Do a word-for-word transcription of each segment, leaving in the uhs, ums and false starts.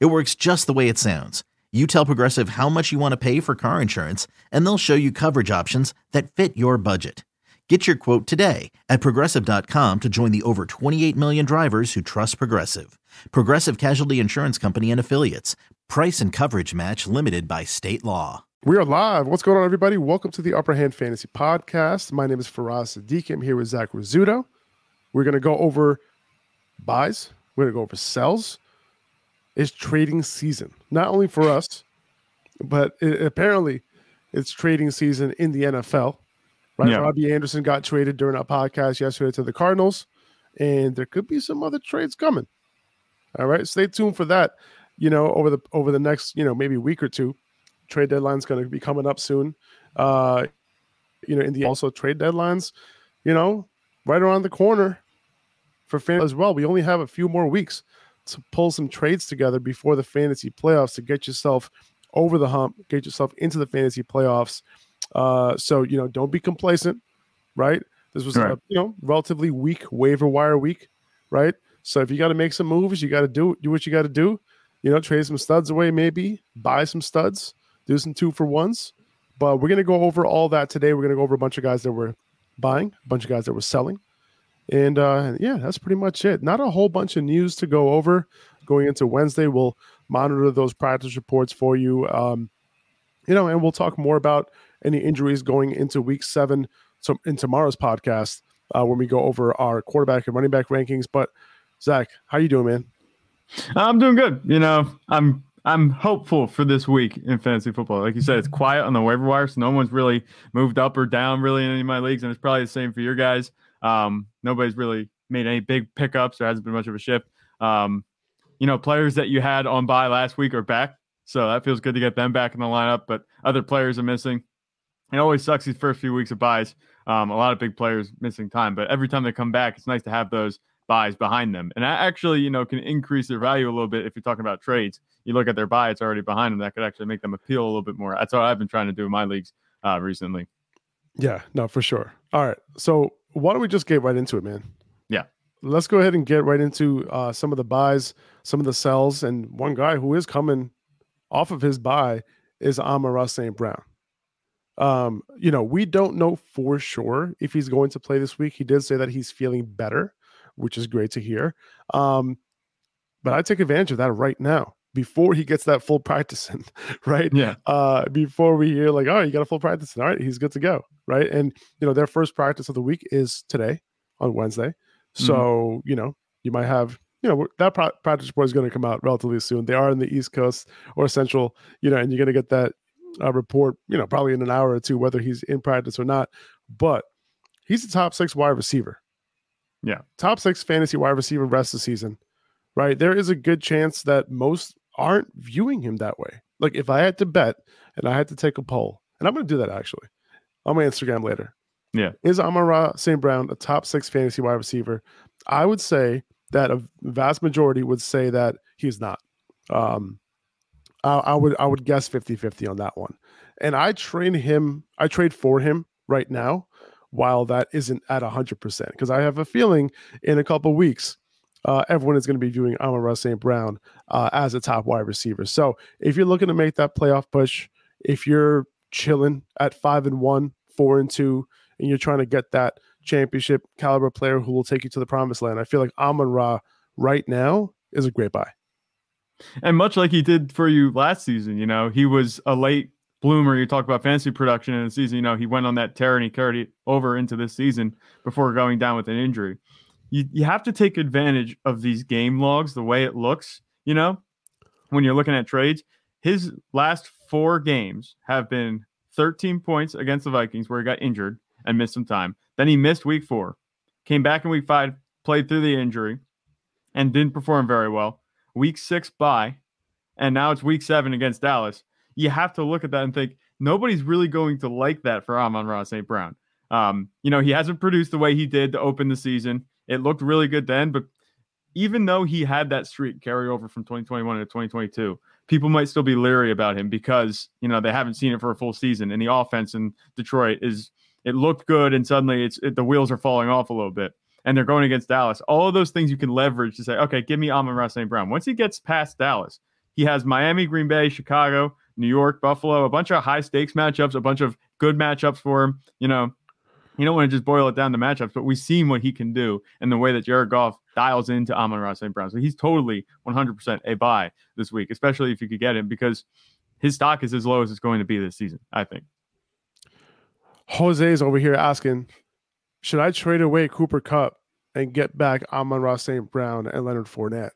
It works just the way it sounds. You tell Progressive how much you want to pay for car insurance, and they'll show you coverage options that fit your budget. Get your quote today at Progressive dot com to join the over twenty-eight million drivers who trust Progressive. Progressive Casualty Insurance Company and Affiliates. Price and coverage match limited by state law. We are live. What's going on, everybody? Welcome to the Upper Hand Fantasy Podcast. My name is Faraz Siddiqui. I'm here with Zach Rizzuto. We're going to go over buys. We're going to go over sells. It's trading season, not only for us, but it, apparently it's trading season in the N F L. Right? Yeah. Robbie Anderson got traded during our podcast yesterday to the Cardinals, and there could be some other trades coming. All right, stay tuned for that. You know, over the over the next, you know, maybe week or two, trade deadline's going to be coming up soon. Uh, you know, in the also trade deadlines, you know, right around the corner for fans as well. We only have a few more weeks to pull some trades together before the fantasy playoffs to get yourself over the hump, get yourself into the fantasy playoffs. Uh, so, you know, don't be complacent, right? This was, right. a, you know, relatively weak waiver wire week, right? So if you got to make some moves, you got to do do what you got to do, you know, trade some studs away, maybe buy some studs, do some two for ones. But we're going to go over all that today. We're going to go over a bunch of guys that were buying, a bunch of guys that were selling. And, uh, yeah, that's pretty much it. Not a whole bunch of news to go over going into Wednesday. We'll monitor those practice reports for you, um, you know, and we'll talk more about any injuries going into week seven to, in tomorrow's podcast uh, when we go over our quarterback and running back rankings. But, Zach, how you doing, man? I'm doing good. You know, I'm I'm hopeful for this week in fantasy football. Like you said, it's quiet on the waiver wire, so no one's really moved up or down really in any of my leagues, and it's probably the same for your guys. Um, nobody's really made any big pickups. There hasn't been much of a shift. Um, you know, players that you had on bye last week are back. So that feels good to get them back in the lineup, but other players are missing. It always sucks these first few weeks of buys. Um, a lot of big players missing time, but every time they come back, it's nice to have those buys behind them. And that actually, you know, can increase their value a little bit. If you're talking about trades, you look at their buy, it's already behind them. That could actually make them appeal a little bit more. That's what I've been trying to do in my leagues, uh, recently. Yeah, no, for sure. All right. So, why don't we just get right into it, man? Yeah. Let's go ahead and get right into uh, some of the buys, some of the sells, and one guy who is coming off of his buy is Amon Ra Saint Brown. Um, you know, we don't know for sure if he's going to play this week. He did say that he's feeling better, which is great to hear. Um, but I take advantage of that right now before he gets that full practice in, right? Yeah. Uh, before we hear like, oh, you got a full practice in. All right, he's good to go, right? And, you know, their first practice of the week is today on Wednesday. So, mm-hmm. you know, you might have, you know, that pro- practice report is going to come out relatively soon. They are in the East Coast or Central, you know, and you're going to get that uh, report, you know, probably in an hour or two, whether he's in practice or not. But he's a top six wide receiver. Yeah. Top six fantasy wide receiver rest of the season, right? There is a good chance that most aren't viewing him that way. Like if I had to bet and I had to take a poll, and I'm going to do that actually on my Instagram later. Yeah. Is Amon Ra Saint Brown a top six fantasy wide receiver? I would say that a vast majority would say that he's not. Um, I, I would, I would guess fifty-fifty on that one. And I trade him. I trade for him right now while that isn't at a hundred percent, because I have a feeling in a couple weeks, Uh, everyone is going to be viewing Amon Ra Saint Brown uh, as a top wide receiver. So if you're looking to make that playoff push, if you're chilling at five and one, four and two, and you're trying to get that championship caliber player who will take you to the promised land, I feel like Amon Ra right now is a great buy. And much like he did for you last season, you know, he was a late bloomer. You talk about fantasy production in the season, you know, he went on that tear and he carried it over into this season before going down with an injury. You you have to take advantage of these game logs, the way it looks, you know, when you're looking at trades. His last four games have been thirteen points against the Vikings where he got injured and missed some time. Then he missed week four, came back in week five, played through the injury, and didn't perform very well. Week six bye, and now it's week seven against Dallas. You have to look at that and think nobody's really going to like that for Amon Ra Saint Brown. Um, you know, he hasn't produced the way he did to open the season. It looked really good then, but even though he had that streak carry over from twenty twenty-one to twenty twenty-two, people might still be leery about him because, you know, they haven't seen it for a full season. And the offense in Detroit is, it looked good, and suddenly it's it, the wheels are falling off a little bit. And they're going against Dallas. All of those things you can leverage to say, okay, give me Amon Ra Saint Brown. Once he gets past Dallas, he has Miami, Green Bay, Chicago, New York, Buffalo, a bunch of high-stakes matchups, a bunch of good matchups for him. You know, you don't want to just boil it down to matchups, but we've seen what he can do and the way that Jared Goff dials into Amon Ra Saint Brown. So he's totally one hundred percent a buy this week, especially if you could get him, because his stock is as low as it's going to be this season, I think. Jose is over here asking, should I trade away Cooper Kupp and get back Amon Ra Saint Brown and Leonard Fournette?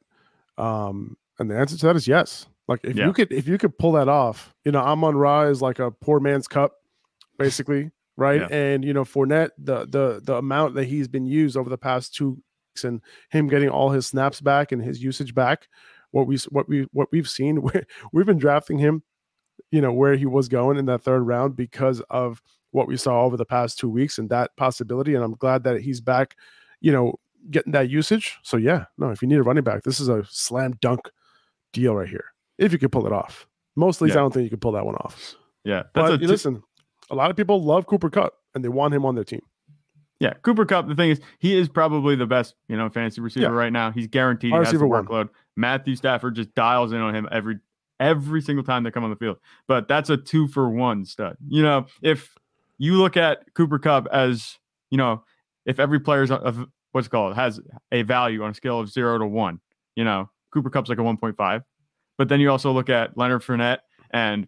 Um, and the answer to that is yes. Like if yeah. you could, if you could pull that off, you know, Amon Ra is like a poor man's Kupp, basically, right? Yeah. And you know, Fournette, the the the amount that he's been used over the past two weeks, and him getting all his snaps back and his usage back, what we what we what we've seen, we've been drafting him, you know, where he was going in that third round because of what we saw over the past two weeks and that possibility. And I'm glad that he's back, you know, getting that usage. So yeah, no, if you need a running back, this is a slam dunk deal right here. If you could pull it off. Most leagues, yeah. I don't think you could pull that one off. Yeah. That's but a t- listen, a lot of people love Cooper Kupp and they want him on their team. Yeah. Cooper Kupp, the thing is, he is probably the best, you know, fantasy receiver yeah. right now. He's guaranteed he has the workload. One. Matthew Stafford just dials in on him every every single time they come on the field. But that's a two for one stud. You know, if you look at Cooper Kupp as, you know, if every player's of what's called has a value on a scale of zero to one, you know, Cooper Kupp's like a one point five. But then you also look at Leonard Fournette and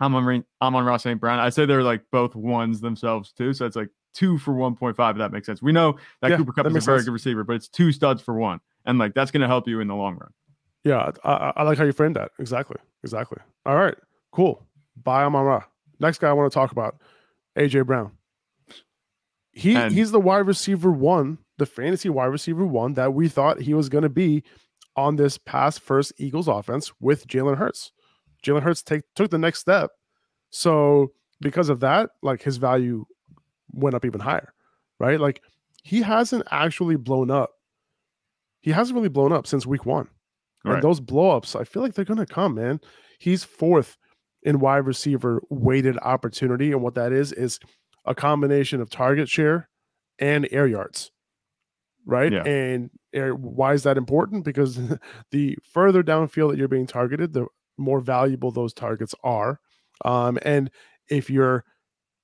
Amon Ra Saint Brown. I say they're like both ones themselves too. So it's like two for one point five, if that makes sense. We know that yeah, Cooper Kupp that is a very sense. good receiver, but it's two studs for one. And like, that's going to help you in the long run. Yeah. I, I like how you framed that. Exactly. Exactly. All right, cool. Bye Amon Ra. Next guy I want to talk about, A J Brown. He and, He's the wide receiver one, the fantasy wide receiver one that we thought he was going to be on this pass first Eagles offense with Jalen Hurts. Jalen Hurts take, took the next step. So because of that, like his value went up even higher, right? Like he hasn't actually blown up. He hasn't really blown up since week one. Right. And those blowups, I feel like they're going to come, man. He's fourth in wide receiver weighted opportunity. And what that is, is a combination of target share and air yards. Right. Yeah. And air, why is that important? Because the further downfield that you're being targeted, the more valuable those targets are. Um, and if you're,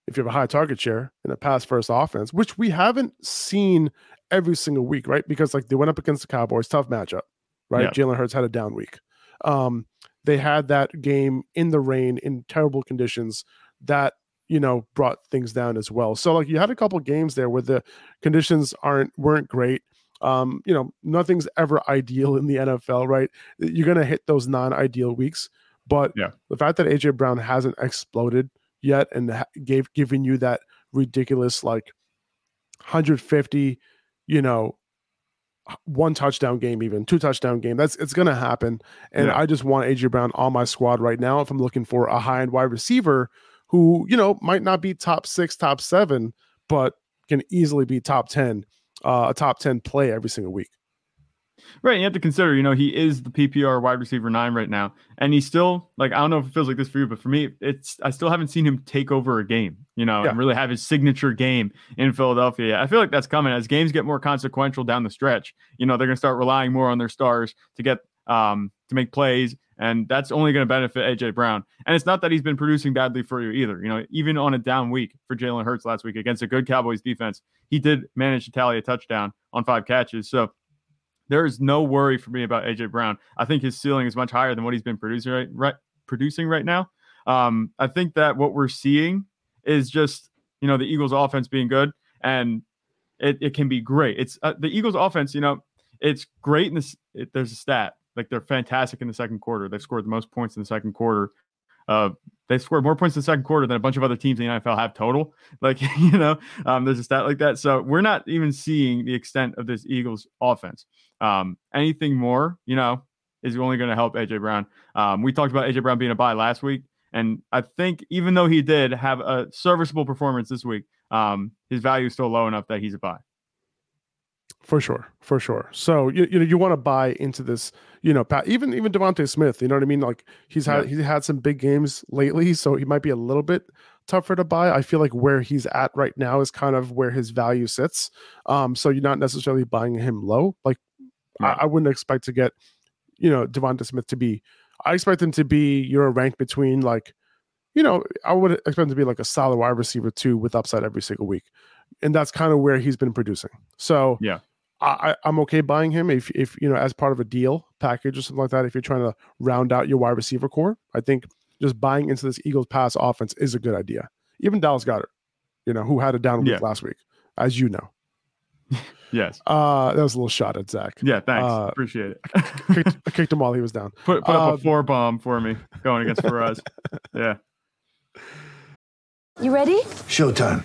if you have a high target share in a pass first offense, which we haven't seen every single week, right? Because like they went up against the Cowboys, tough matchup, right? Yeah. Jalen Hurts had a down week. Um, they had that game in the rain in terrible conditions that, you know, brought things down as well. So like you had a couple games there where the conditions aren't, weren't great. Um, you know, nothing's ever ideal in the N F L, right? You're going to hit those non-ideal weeks, but yeah. the fact that A J Brown hasn't exploded yet and ha- gave, giving you that ridiculous, like one hundred fifty, you know, one touchdown game, even two touchdown game, that's, it's going to happen. And yeah. I just want A J Brown on my squad right now. If I'm looking for a high end wide receiver, who, you know, might not be top six, top seven, but can easily be top ten, uh, a top ten play every single week. Right. You have to consider, you know, he is the P P R wide receiver nine right now. And he's still like, I don't know if it feels like this for you, but for me, it's, I still haven't seen him take over a game, you know, yeah. and really have his signature game in Philadelphia. I feel like that's coming as games get more consequential down the stretch. You know, they're going to start relying more on their stars to get, um, to make plays. And that's only going to benefit A J Brown. And it's not that he's been producing badly for you either. You know, even on a down week for Jalen Hurts last week against a good Cowboys defense, he did manage to tally a touchdown on five catches. So there is no worry for me about A J Brown. I think his ceiling is much higher than what he's been producing right, right, producing right now. Um, I think that what we're seeing is just, you know, the Eagles offense being good, and it, it can be great. It's uh, the Eagles offense, you know, it's great. In this, it, there's a stat. Like, they're fantastic in the second quarter. They've scored the most points in the second quarter. Uh, they've scored more points in the second quarter than a bunch of other teams in the N F L have total. Like, you know, um, there's a stat like that. So we're not even seeing the extent of this Eagles offense. Um, anything more, you know, is only going to help A J. Brown. Um, we talked about A J. Brown being a bye last week, and I think even though he did have a serviceable performance this week, um, his value is still low enough that he's a bye. For sure, for sure. So you you know you want to buy into this, you know, Pat, even even Devontae Smith. You know what I mean? Like he's had yeah. he's had some big games lately, so he might be a little bit tougher to buy. I feel like where he's at right now is kind of where his value sits. Um, so you're not necessarily buying him low. Like yeah. I, I wouldn't expect to get, you know, Devontae Smith to be. I expect him to be your rank between like, you know, I would expect him to be like a solid wide receiver too with upside every single week, and that's kind of where he's been producing. So yeah. I, I'm okay buying him if, if you know, as part of a deal package or something like that. If you're trying to round out your wide receiver core, I think just buying into this Eagles pass offense is a good idea. Even Dallas Goedert, you know, who had a down week yeah. last week, as you know. Yes. Uh, that was a little shot at Zach. Yeah, thanks. Uh, Appreciate it. I, kicked, I kicked him while he was down. Put, put uh, up a floor bomb for me going against Faraz. Yeah. You ready? Showtime.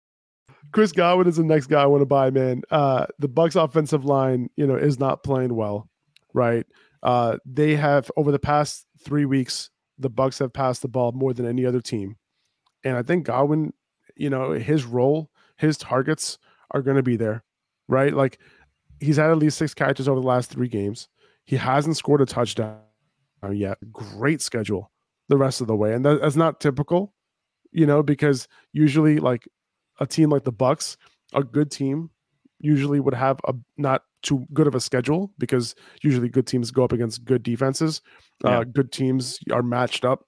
Chris Godwin is the next guy I want to buy, man. Uh, the Bucks offensive line, you know, is not playing well, right? Uh, they have over the past three weeks, the Bucks have passed the ball more than any other team. And I think Godwin, you know, his role, his targets are going to be there, right? Like he's had at least six catches over the last three games. He hasn't scored a touchdown yet. Great schedule the rest of the way. And that, that's not typical, you know, because usually like a team like the Bucks, a good team usually would have a not too good of a schedule because usually good teams go up against good defenses. Yeah. Uh, good teams are matched up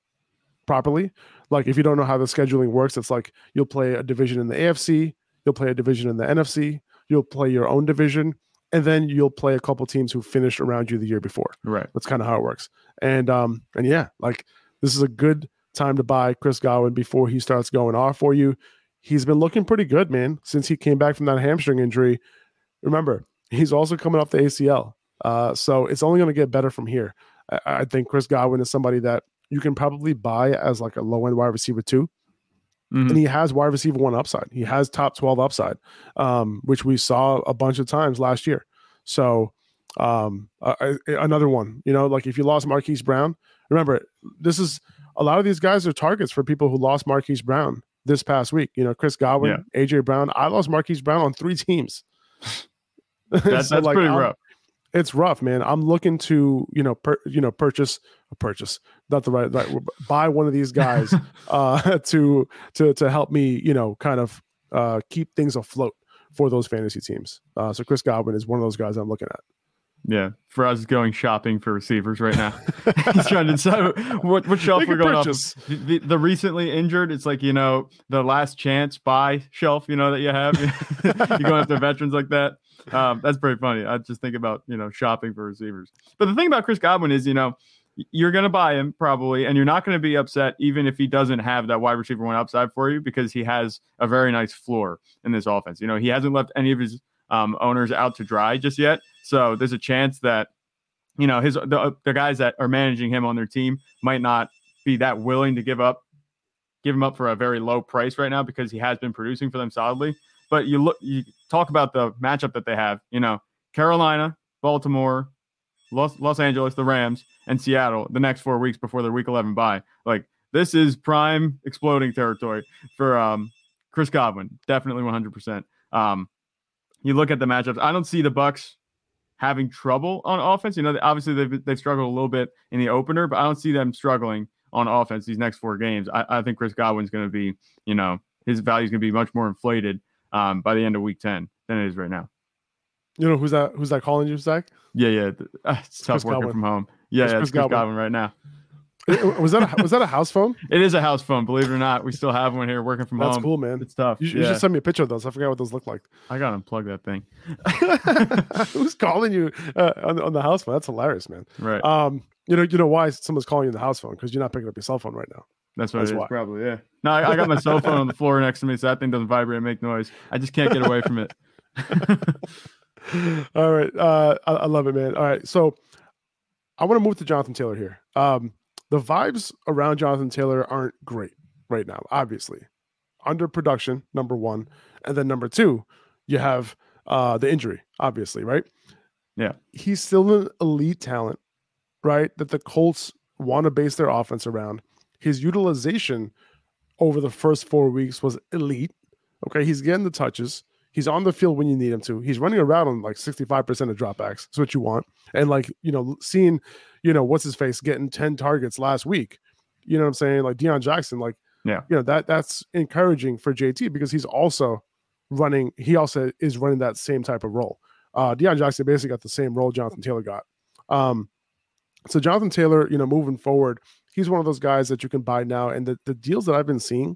properly. Like if you don't know how the scheduling works, it's like you'll play a division in the A F C, you'll play a division in the N F C, you'll play your own division, and then you'll play a couple teams who finished around you the year before. Right. That's kind of how it works. And, um, and yeah, like this is a good time to buy Chris Godwin before he starts going off for you. He's been looking pretty good, man, since he came back from that hamstring injury. Remember, he's also coming off the A C L. Uh, so it's only going to get better from here. I, I think Chris Godwin is somebody that you can probably buy as like a low-end wide receiver too. Mm-hmm. And he has wide receiver one upside. He has top twelve upside, um, which we saw a bunch of times last year. So um, uh, another one, you know, like if you lost Marquise Brown, remember, this is a lot of these guys are targets for people who lost Marquise Brown this past week. You know, Chris Godwin, yeah. A J. Brown. I lost Marquise Brown on three teams. That's, so that's like, pretty I'm, rough. It's rough, man. I'm looking to, you know, per, you know, purchase a purchase, not the right, right buy one of these guys uh, to to to help me, you know, kind of uh, keep things afloat for those fantasy teams. Uh, so Chris Godwin is one of those guys I'm looking at. Yeah, Faraz is going shopping for receivers right now. He's trying to decide what, what shelf we're going purchase. Off. The, the recently injured, it's like, you know, the last chance buy shelf, you know, that you have. You're going after veterans like that. Um, that's pretty funny. I just think about, you know, shopping for receivers. But the thing about Chris Godwin is, you know, you're going to buy him probably, and you're not going to be upset even if he doesn't have that wide receiver one upside for you because he has a very nice floor in this offense. You know, he hasn't left any of his um, owners out to dry just yet. So there's a chance that, you know, his the, the guys that are managing him on their team might not be that willing to give up, give him up for a very low price right now because he has been producing for them solidly. But you look, you talk about the matchup that they have, you know, Carolina, Baltimore, Los, Los Angeles, the Rams, and Seattle the next four weeks before their week eleven bye. Like, this is prime exploding territory for um, Chris Godwin. Definitely one hundred percent. Um, you look at the matchups. I don't see the Bucks having trouble on offense. You know, obviously they've, they've struggled a little bit in the opener, but I don't see them struggling on offense these next four games. I, I think Chris Godwin's going to be, you know, his value is going to be much more inflated Um, by the end of week ten than it is right now. You know, who's that? Who's that calling you, Zach? Yeah, yeah. Uh, it's, it's tough Chris working Godwin. From home. Yeah, it's yeah, Chris, it's Chris Godwin. Godwin right now. It, was that a, was that a house phone? It is a house phone, believe it or not. We still have one here working from That's home. That's cool, man. It's tough. You, yeah. you should send me a picture of those. I forgot what those look like. I got to unplug that thing. Who's calling you uh, on, on the house phone? That's hilarious, man. Right. Um, You know, you know why someone's calling you the house phone, because you're not picking up your cell phone right now. That's what That's it is, why. Probably, yeah. No, I, I got my cell phone on the floor next to me, so that thing doesn't vibrate and make noise. I just can't get away from it. All right. Uh, I, I love it, man. All right. So I want to move to Jonathan Taylor here. Um, the vibes around Jonathan Taylor aren't great right now, obviously. Underproduction, number one. And then number two, you have uh, the injury, obviously, right? Yeah. He's still an elite talent, right, that the Colts want to base their offense around. His utilization over the first four weeks was elite. Okay, he's getting the touches. He's on the field when you need him to. He's running around on like sixty-five percent of dropbacks. That's what you want. And like, you know, seeing, you know, what's his face getting ten targets last week. You know what I'm saying? Like Deon Jackson, like, yeah, you know, that that's encouraging for J T because he's also running. He also is running that same type of role. Uh, Deon Jackson basically got the same role Jonathan Taylor got. Um, so Jonathan Taylor, you know, moving forward, he's one of those guys that you can buy now. And the, the deals that I've been seeing,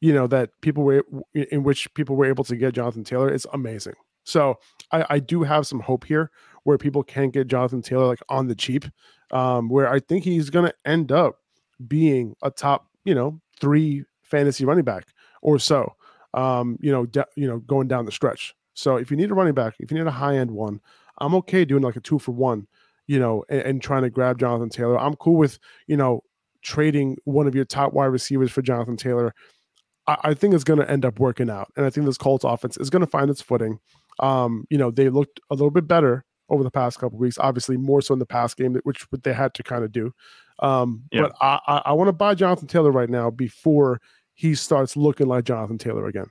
you know, that people were in which people were able to get Jonathan Taylor, it's amazing. So I, I do have some hope here where people can get Jonathan Taylor like on the cheap, um, where I think he's going to end up being a top, you know, three fantasy running back or so, um, you know, de- you know, going down the stretch. So if you need a running back, if you need a high end one, I'm okay doing like a two for one, you know, and, and trying to grab Jonathan Taylor. I'm cool with, you know, trading one of your top wide receivers for Jonathan Taylor. I, I think it's going to end up working out. And I think this Colts offense is going to find its footing. Um, you know, they looked a little bit better over the past couple of weeks, obviously more so in the past game, which they had to kind of do. Um, yeah. But I, I, I want to buy Jonathan Taylor right now before he starts looking like Jonathan Taylor again.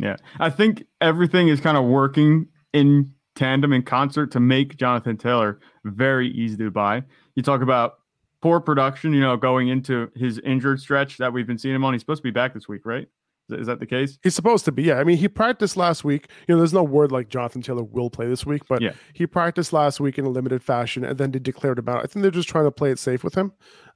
Yeah, I think everything is kind of working in tandem and concert to make Jonathan Taylor very easy to buy. You talk about poor production, you know, going into his injured stretch that we've been seeing him on. He's supposed to be back this week, right? Is that the case? He's supposed to be, yeah. I mean, he practiced last week. You know, there's no word like Jonathan Taylor will play this week, but yeah. He practiced last week in a limited fashion and then they declared him out. I think they're just trying to play it safe with him.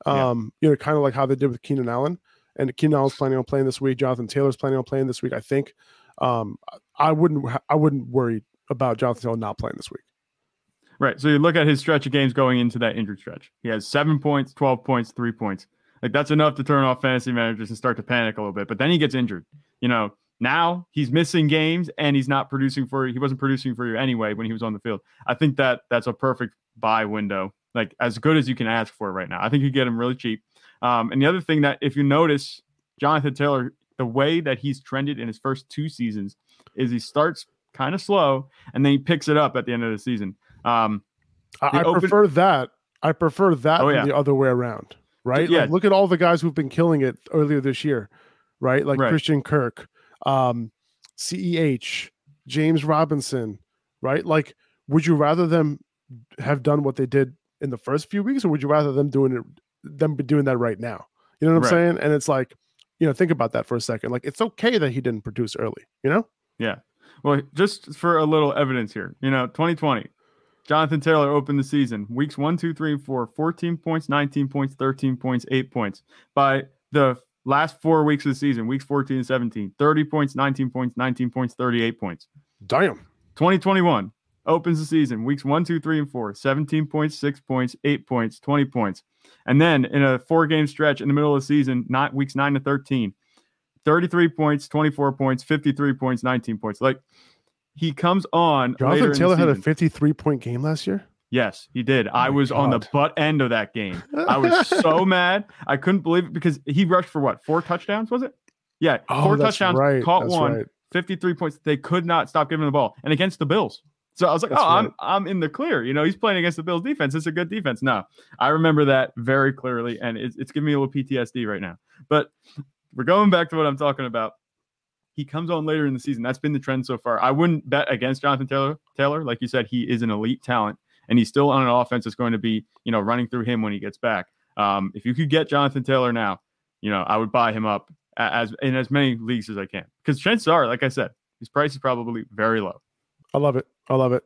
Um, yeah. You know, kind of like how they did with Keenan Allen. And Keenan Allen's planning on playing this week. Jonathan Taylor's planning on playing this week, I think. Um, I wouldn't I wouldn't worry about Jonathan Taylor not playing this week. Right. So you look at his stretch of games going into that injured stretch. He has seven points, twelve points, three points. Like, that's enough to turn off fantasy managers and start to panic a little bit. But then he gets injured. You know, now he's missing games and he's not producing for you. He wasn't producing for you anyway when he was on the field. I think that that's a perfect buy window, like as good as you can ask for right now. I think you get him really cheap. Um, and the other thing that if you notice, Jonathan Taylor, the way that he's trended in his first two seasons is he starts kind of slow and then he picks it up at the end of the season. Um, I, I open... prefer that. I prefer that oh, yeah. than the other way around. Right? Yeah. Like, look at all the guys who've been killing it earlier this year, right? Like right. Christian Kirk, um, C E H, James Robinson, right? Like, would you rather them have done what they did in the first few weeks, or would you rather them doing it, them doing that right now? You know what I'm right. saying? And it's like, you know, think about that for a second. Like, it's okay that he didn't produce early, you know? Yeah. Well, just for a little evidence here, you know, twenty twenty. Jonathan Taylor opened the season weeks one, two, three, and four, fourteen points, nineteen points, thirteen points, eight points. By the last four weeks of the season, weeks fourteen and seventeen, thirty points, nineteen points, nineteen points, thirty-eight points. Damn. twenty twenty-one opens the season weeks one, two, three, and four, seventeen points, six points, eight points, twenty points. And then in a four game stretch in the middle of the season, not weeks nine to thirteen, thirty-three points, twenty-four points, fifty-three points, nineteen points. Like, he comes on. Jonathan Taylor had a fifty-three point game last year? Yes, he did. Oh I was God. on the butt end of that game. I was so mad. I couldn't believe it because he rushed for what? Four touchdowns, was it? Yeah, oh, four touchdowns, right. caught that's one, right. fifty-three points. They could not stop giving the ball. And against the Bills. So I was like, that's oh, right. I'm I'm in the clear. You know, he's playing against the Bills defense. It's a good defense. No, I remember that very clearly. And it's, it's giving me a little P T S D right now. But we're going back to what I'm talking about. He comes on later in the season. That's been the trend so far. I wouldn't bet against Jonathan Taylor. Taylor, like you said, he is an elite talent, and he's still on an offense that's going to be, you know, running through him when he gets back. Um, if you could get Jonathan Taylor now, you know, I would buy him up as in as many leagues as I can because chances are, like I said, his price is probably very low. I love it. I love it.